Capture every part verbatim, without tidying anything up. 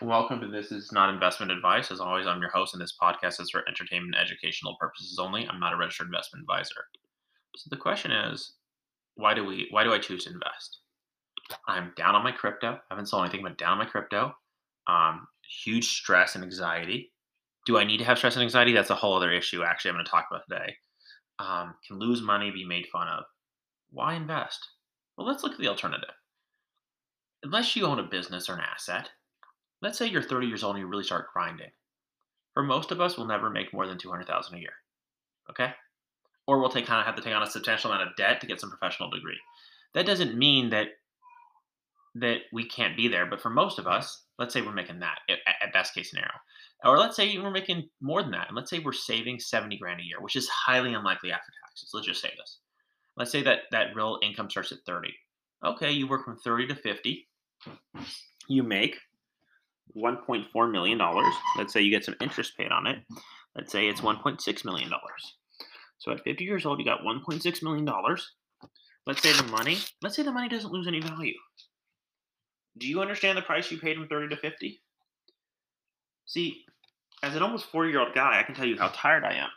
Welcome to This is Not Investment Advice. As always, I'm your host, and this podcast is for entertainment and educational purposes only. I'm not a registered investment advisor. So the question is, why do we? Why do I choose to invest? I'm down on my crypto. I haven't sold anything, but down on my crypto. Um, huge stress and anxiety. Do I need to have stress and anxiety? That's a whole other issue, actually, I'm going to talk about today. Um, can lose money, be made fun of. Why invest? Well, let's look at the alternative. Unless you own a business or an asset, let's say you're thirty years old and you really start grinding. For most of us, we'll never make more than two hundred thousand dollars a year, okay? Or we'll take, kind of have to take on a substantial amount of debt to get some professional degree. That doesn't mean that that we can't be there, but for most of us, let's say we're making that at best case scenario. Or let's say we're making more than that, and let's say we're saving seventy grand a year, which is highly unlikely after taxes. Let's just say this. Let's say that that real income starts at thirty. Okay, you work from thirty to fifty. You make one point four million dollars. Let's say you get some interest paid on it. Let's say it's one point six million dollars. So at fifty years old, you got one point six million dollars. Let's say the money, let's say the money doesn't lose any value. Do you understand the price you paid from thirty to fifty? See, as an almost forty-year-old guy, I can tell you how tired I am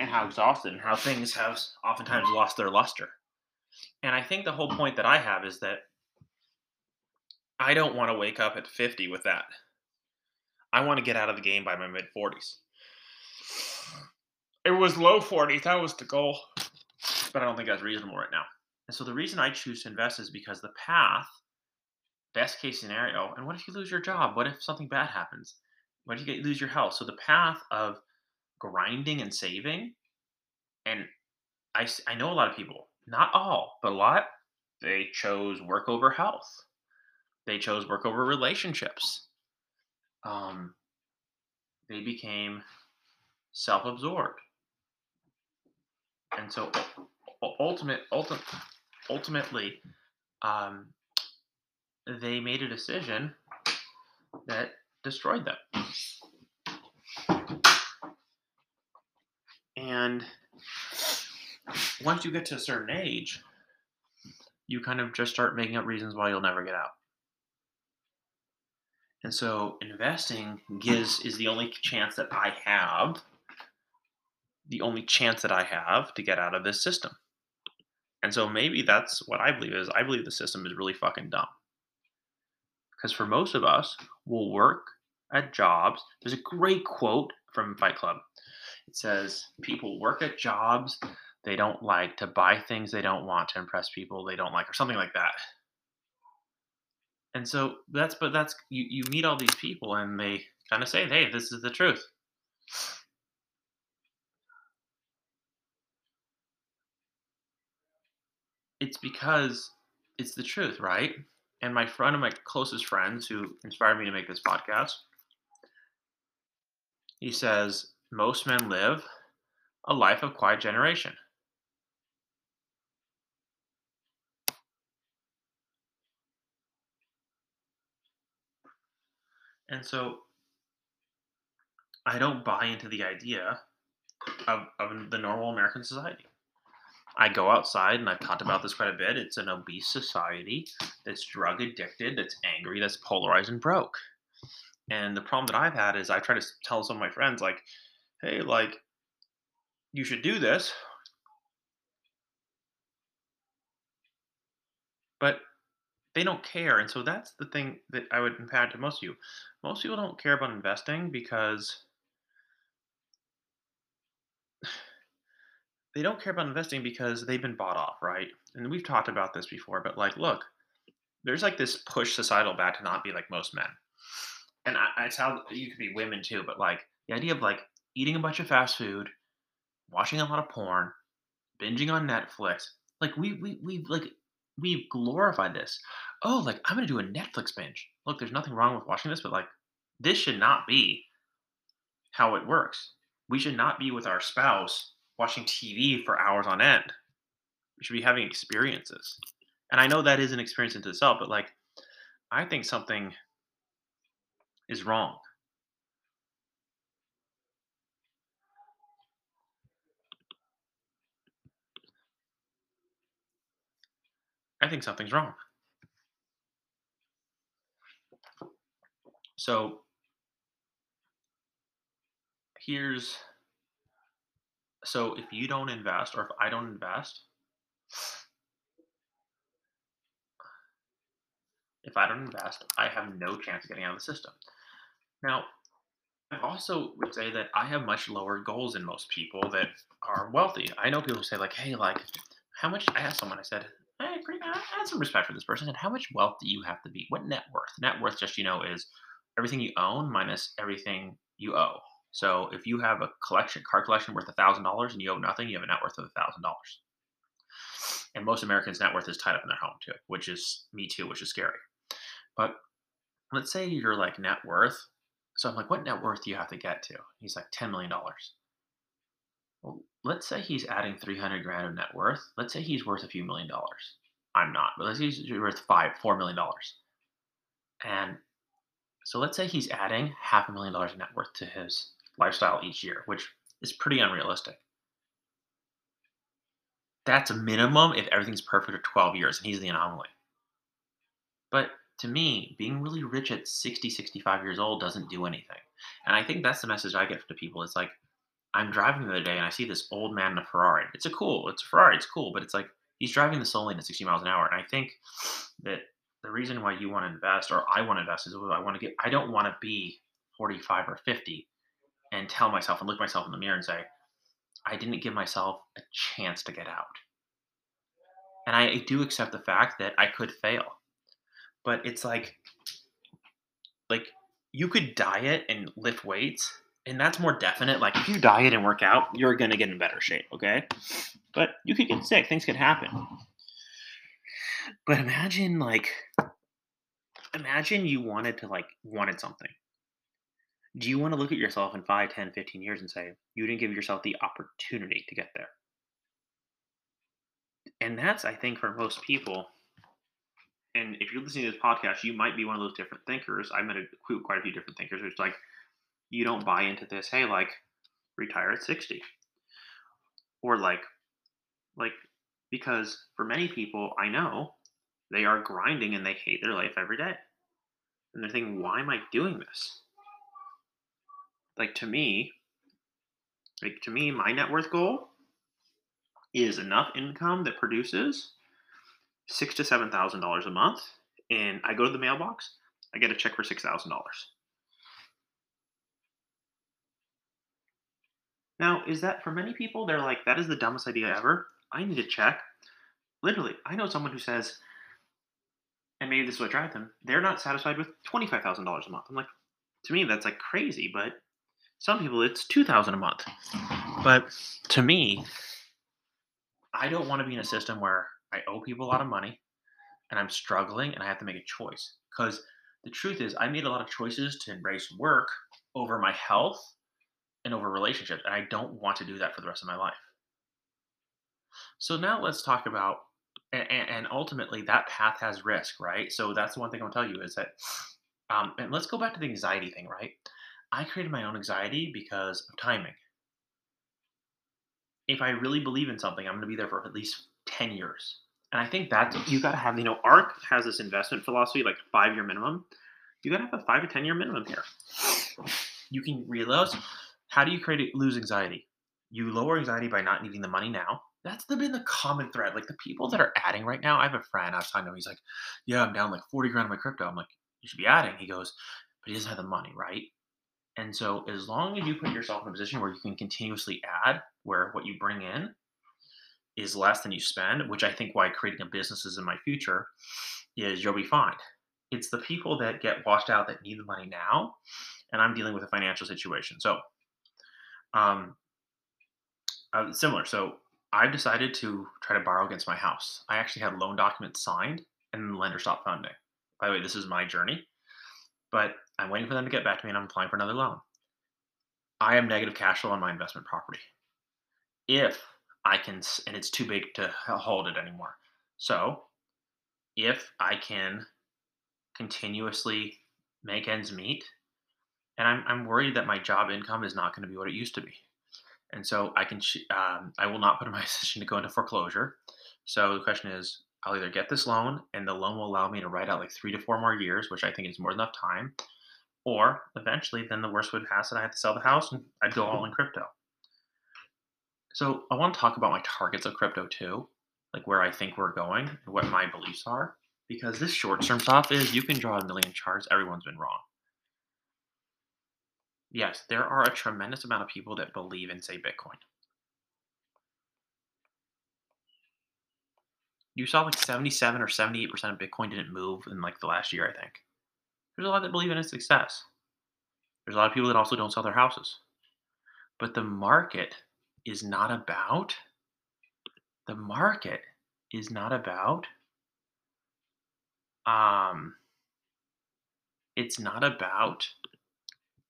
and how exhausted and how things have oftentimes lost their luster. And I think the whole point that I have is that I don't want to wake up at fifty with that. I want to get out of the game by my mid-forties. It was low forties. That was the goal. But I don't think that's reasonable right now. And so the reason I choose to invest is because the path, best case scenario, and what if you lose your job? What if something bad happens? What if you get, lose your health? So the path of grinding and saving, and I, I know a lot of people, not all, but a lot, they chose work over health. They chose work over relationships. Um, they became self-absorbed. And so ultimate, ultimate, ultimately, um, they made a decision that destroyed them. And once you get to a certain age, you kind of just start making up reasons why you'll never get out. And so investing gives is the only chance that I have, the only chance that I have to get out of this system. And so maybe that's what I believe is. I believe the system is really fucking dumb. Because for most of us, we'll work at jobs. There's a great quote from Fight Club. It says, people work at jobs they don't like to buy things they don't want to impress people they don't like, or something like that. And so that's, but that's, you, you meet all these people and they kind of say, hey, this is the truth. It's because it's the truth, right? And my friend of my closest friends who inspired me to make this podcast, he says, most men live a life of quiet generation. And so I don't buy into the idea of, of the normal American society. I go outside, and I've talked about this quite a bit. It's an obese society that's drug addicted, that's angry, that's polarized and broke. And the problem that I've had is I try to tell some of my friends, like, hey, like, you should do this. But they don't care. And so that's the thing that I would impart to most of you. Most people don't care about investing because they don't care about investing because they've been bought off, right? And we've talked about this before, but like, look, there's like this push societal back to not be like most men. And I, it's how you could be women too, but like the idea of like eating a bunch of fast food, watching a lot of porn, binging on Netflix, like we, we, we've like, we've glorified this. Oh, like, I'm going to do a Netflix binge. Look, there's nothing wrong with watching this, but, like, this should not be how it works. We should not be with our spouse watching T V for hours on end. We should be having experiences. And I know that is an experience into itself, but, like, I think something is wrong. I think something's wrong. So here's, so if you don't invest, or if I don't invest, if I don't invest, I have no chance of getting out of the system. Now, I also would say that I have much lower goals than most people that are wealthy. I know people who say like, hey, like, how much, I asked someone, I said, I agree, I had some respect for this person, and how much wealth do you have to be? What net worth? Net worth, just, you know, is everything you own minus everything you owe. So if you have a collection, car collection worth one thousand dollars and you owe nothing, you have a net worth of one thousand dollars. And most Americans' net worth is tied up in their home too, which is me too, which is scary. But let's say you're like net worth. So I'm like, what net worth do you have to get to? He's like ten million dollars. Well, let's say he's adding three hundred grand of net worth. Let's say he's worth a few million dollars. I'm not, but let's say he's worth five, four million dollars. And so let's say he's adding half a million dollars of net worth to his lifestyle each year, which is pretty unrealistic. That's a minimum if everything's perfect at twelve years, and he's the anomaly. But to me, being really rich at sixty, sixty-five years old doesn't do anything. And I think that's the message I get to people. It's like, I'm driving the other day and I see this old man in a Ferrari. It's a cool, it's a Ferrari, it's cool, but it's like, he's driving the soul lane at sixty miles an hour. And I think that the reason why you want to invest, or I want to invest, is I want to get, I don't want to be forty-five or fifty and tell myself and look myself in the mirror and say, I didn't give myself a chance to get out. And I do accept the fact that I could fail, but it's like, like you could diet and lift weights, and that's more definite. Like if you diet and work out, you're going to get in better shape. Okay. But you could get sick. Things could happen. But imagine like, imagine you wanted to like, wanted something. Do you want to look at yourself in five, ten, fifteen years and say, you didn't give yourself the opportunity to get there? And that's, I think, for most people. And if you're listening to this podcast, you might be one of those different thinkers. I met a, quite a few different thinkers who's like, you don't buy into this, hey, like, retire at sixty. Or like, like, because for many people, I know, they are grinding and they hate their life every day. And they're thinking, why am I doing this? Like to me, like to me, my net worth goal is enough income that produces six to seven thousand dollars a month, and I go to the mailbox, I get a check for six thousand dollars. Now, is that for many people? They're like, that is the dumbest idea ever. I need a check. Literally, I know someone who says, and maybe this is what drives them, they're not satisfied with twenty-five thousand dollars a month. I'm like, to me, that's like crazy, but some people, it's two thousand dollars a month. But to me, I don't want to be in a system where I owe people a lot of money and I'm struggling and I have to make a choice. Because the truth is, I made a lot of choices to embrace work over my health and over relationships. And I don't want to do that for the rest of my life. So now let's talk about, and, and ultimately that path has risk, right? So that's the one thing I'll tell you is that, um, and let's go back to the anxiety thing, right? I created my own anxiety because of timing. If I really believe in something, I'm going to be there for at least ten years. And I think that's, you got to have, you know, ARK has this investment philosophy, like five-year minimum. You got to have a five to ten year minimum here. You can realize, how do you create it, lose anxiety? You lower anxiety by not needing the money now. That's the, been the common thread. Like the people that are adding right now, I have a friend, I was talking to him, he's like, yeah, I'm down like forty grand on my crypto. I'm like, you should be adding. He goes, but he doesn't have the money, right? And so as long as you put yourself in a position where you can continuously add, where what you bring in is less than you spend, which I think why creating a business is in my future, is you'll be fine. It's the people that get washed out that need the money now, and I'm dealing with a financial situation. So um, uh, similar. So I've decided to try to borrow against my house. I actually had loan documents signed and the lender stopped funding. By the way, this is my journey, but I'm waiting for them to get back to me and I'm applying for another loan. I am negative cash flow on my investment property. If I can, and it's too big to hold it anymore. So if I can continuously make ends meet, and I'm, I'm worried that my job income is not going to be what it used to be. And so I can, um, I will not put in my position to go into foreclosure. So the question is, I'll either get this loan and the loan will allow me to ride out like three to four more years, which I think is more than enough time, Or eventually, then the worst would pass and I have to sell the house and I'd go all in crypto. So I want to talk about my targets of crypto too, like where I think we're going and what my beliefs are, because this short-term stuff is you can draw a million charts. Everyone's been wrong. Yes, there are a tremendous amount of people that believe in, say, Bitcoin. You saw like seventy-seven or seventy-eight percent of Bitcoin didn't move in like the last year, I think. There's a lot that believe in its success. There's a lot of people that also don't sell their houses. But the market is not about, the market is not about, um, it's not about,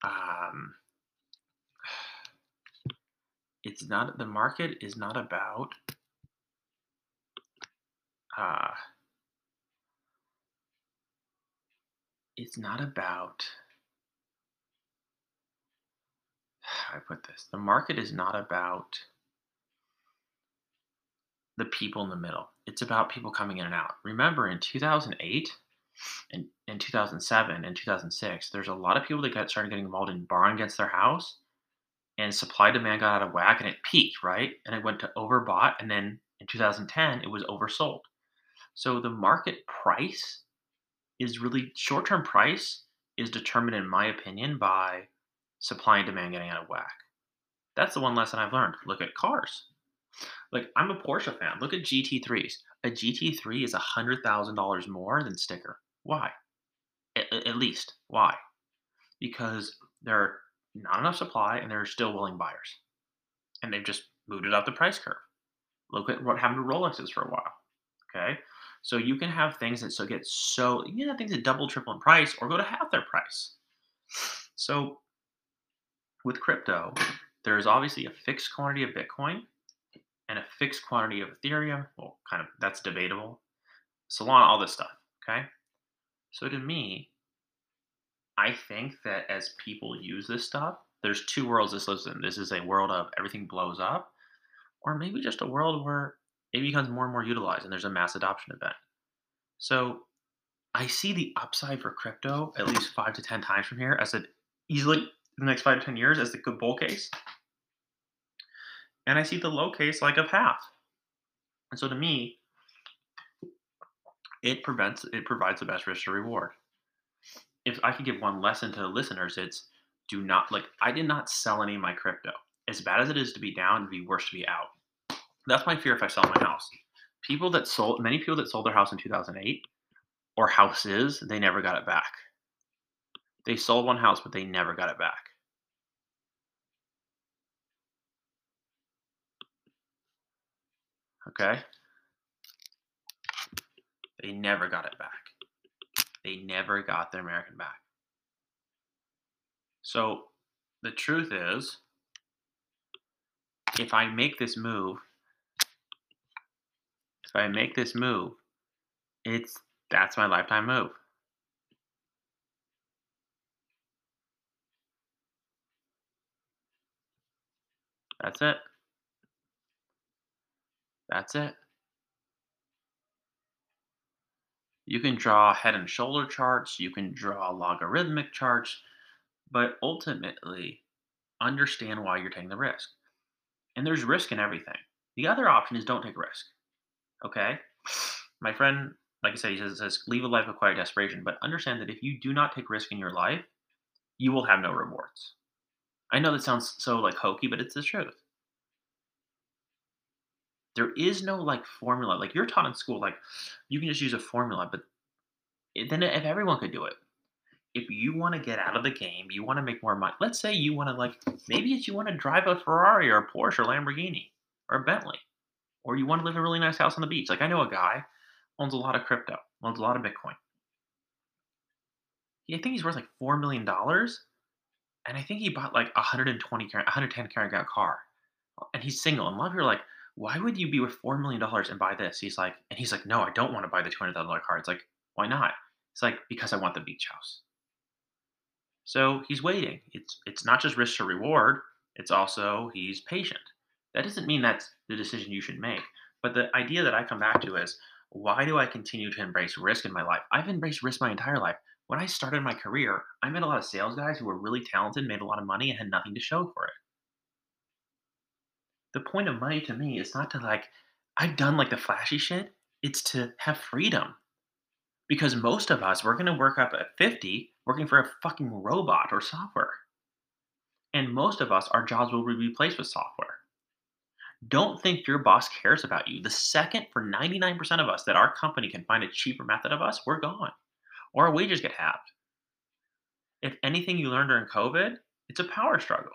um, it's not, the market is not about, uh, It's not about, how do I put this? The market is not about the people in the middle. It's about people coming in and out. Remember in two thousand eight and in two thousand seven and two thousand six, there's a lot of people that got started getting involved in borrowing against their house, and supply demand got out of whack and it peaked, right? And it went to overbought, and then in two thousand ten, it was oversold. So the market price is really, short-term price is determined, in my opinion, by supply and demand getting out of whack. That's the one lesson I've learned. Look at cars. Like, I'm a Porsche fan. Look at G T threes. A G T three is one hundred thousand dollars more than sticker. Why? At, at least. Why? Because there are not enough supply and there are still willing buyers. And they've just moved it up the price curve. Look at what happened to Rolexes for a while. Okay? So you can have things that so get so, you know, things that double, triple in price or go to half their price. So with crypto, there is obviously a fixed quantity of Bitcoin and a fixed quantity of Ethereum. Well, kind of, that's debatable. Solana, all this stuff, okay? So to me, I think that as people use this stuff, there's two worlds this lives in. This is a world of everything blows up, or maybe just a world where it becomes more and more utilized and there's a mass adoption event. So I see the upside for crypto at least five to ten times from here as it easily in the next five to ten years as the good bull case. And I see the low case like of half. And so to me, it prevents, it provides the best risk to reward. If I could give one lesson to the listeners, it's do not, like, I did not sell any of my crypto. As bad as it is to be down, it'd be worse to be out. That's my fear if I sell my house. People that sold, many people that sold their house in two thousand eight or houses, they never got it back. They sold one house, but they never got it back. Okay? They never got it back. They never got their American back. So the truth is, if I make this move, If I make this move, it's that's my lifetime move. That's it. That's it. You can draw head and shoulder charts, you can draw logarithmic charts, but ultimately understand why you're taking the risk. And there's risk in everything. The other option is don't take risk. Okay, my friend, like I said, he says, says, leave a life of quiet desperation, but understand that if you do not take risk in your life, you will have no rewards. I know that sounds so like hokey, but it's the truth. There is no like formula, like you're taught in school, like you can just use a formula, but it, then if everyone could do it, if you want to get out of the game, you want to make more money, let's say you want to like, maybe it's you want to drive a Ferrari or a Porsche or Lamborghini or a Bentley. Or you want to live in a really nice house on the beach. Like I know a guy owns a lot of crypto, owns a lot of Bitcoin. He, I think he's worth like four million dollars. And I think he bought like one hundred twenty, one hundred ten carat car. And he's single. And a lot of people are like, why would you be worth four million dollars and buy this? He's like, and he's like, no, I don't want to buy the two hundred thousand dollars car. It's like, why not? It's like, because I want the beach house. So he's waiting. It's, it's not just risk to reward. It's also he's patient. That doesn't mean that's the decision you should make. But the idea that I come back to is, why do I continue to embrace risk in my life? I've embraced risk my entire life. when I started my career, I met a lot of sales guys who were really talented, made a lot of money, and had nothing to show for it. The point of money to me is not to like, I've done like the flashy shit. It's to have freedom. Because most of us, we're going to work up at fifty working for a fucking robot or software. And most of us, our jobs will be replaced with software. Don't think your boss cares about you. The second, for ninety-nine percent of us, that our company can find a cheaper method of us, we're gone. Or our wages get halved. If anything you learned during COVID, it's a power struggle.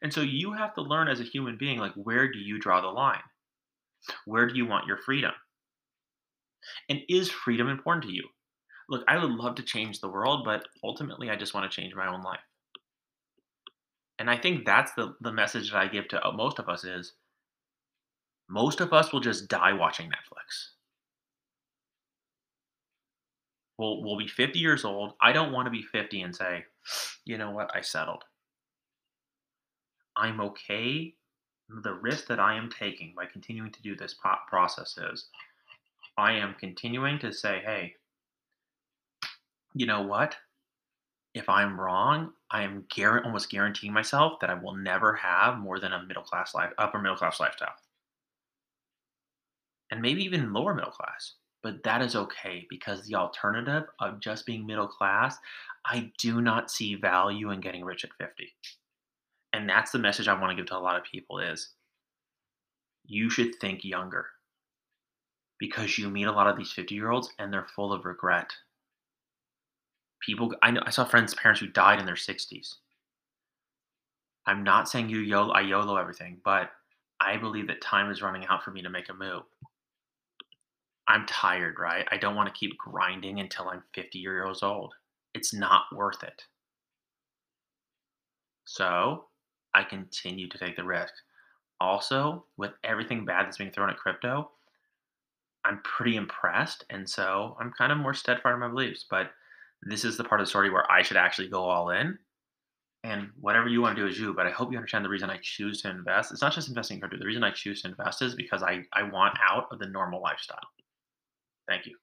And so you have to learn as a human being, like, where do you draw the line? Where do you want your freedom? And is freedom important to you? Look, I would love to change the world, but ultimately I just want to change my own life. And I think that's the, the message that I give to most of us is, most of us will just die watching Netflix. We'll, we'll be fifty years old. I don't want to be fifty and say, you know what, I settled. I'm okay. The risk that I am taking by continuing to do this process is I am continuing to say, hey, you know what? If I'm wrong, I am gar- almost guaranteeing myself that I will never have more than a middle class life, upper middle class lifestyle. And maybe even lower middle class. But that is okay, because the alternative of just being middle class, I do not see value in getting rich at fifty. And that's the message I want to give to a lot of people is you should think younger, because you meet a lot of these fifty-year-olds and they're full of regret. People, I know, I saw friends' parents who died in their sixties. I'm not saying you YOLO, I YOLO everything, but I believe that time is running out for me to make a move. I'm tired, right? I don't want to keep grinding until I'm fifty years old. It's not worth it. So I continue to take the risk. Also, with everything bad that's being thrown at crypto, I'm pretty impressed. And so I'm kind of more steadfast in my beliefs. But this is the part of the story where I should actually go all in. And whatever you want to do is you. But I hope you understand the reason I choose to invest. It's not just investing in crypto. The reason I choose to invest is because I, I want out of the normal lifestyle. Thank you.